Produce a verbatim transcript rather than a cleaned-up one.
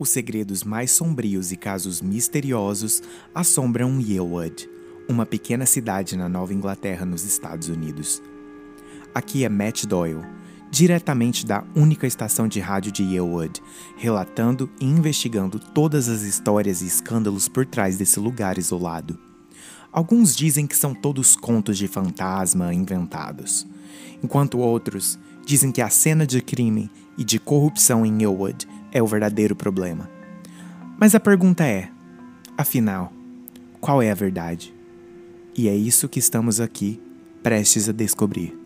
Os segredos mais sombrios e casos misteriosos assombram YaleWood, uma pequena cidade na Nova Inglaterra, nos Estados Unidos. Aqui é Matt Doyle, diretamente da única estação de rádio de YaleWood, relatando e investigando todas as histórias e escândalos por trás desse lugar isolado. Alguns dizem que são todos contos de fantasma inventados, enquanto outros dizem que a cena de crime e de corrupção em YaleWood é o verdadeiro problema. Mas a pergunta é, afinal, qual é a verdade? E é isso que estamos aqui, prestes a descobrir.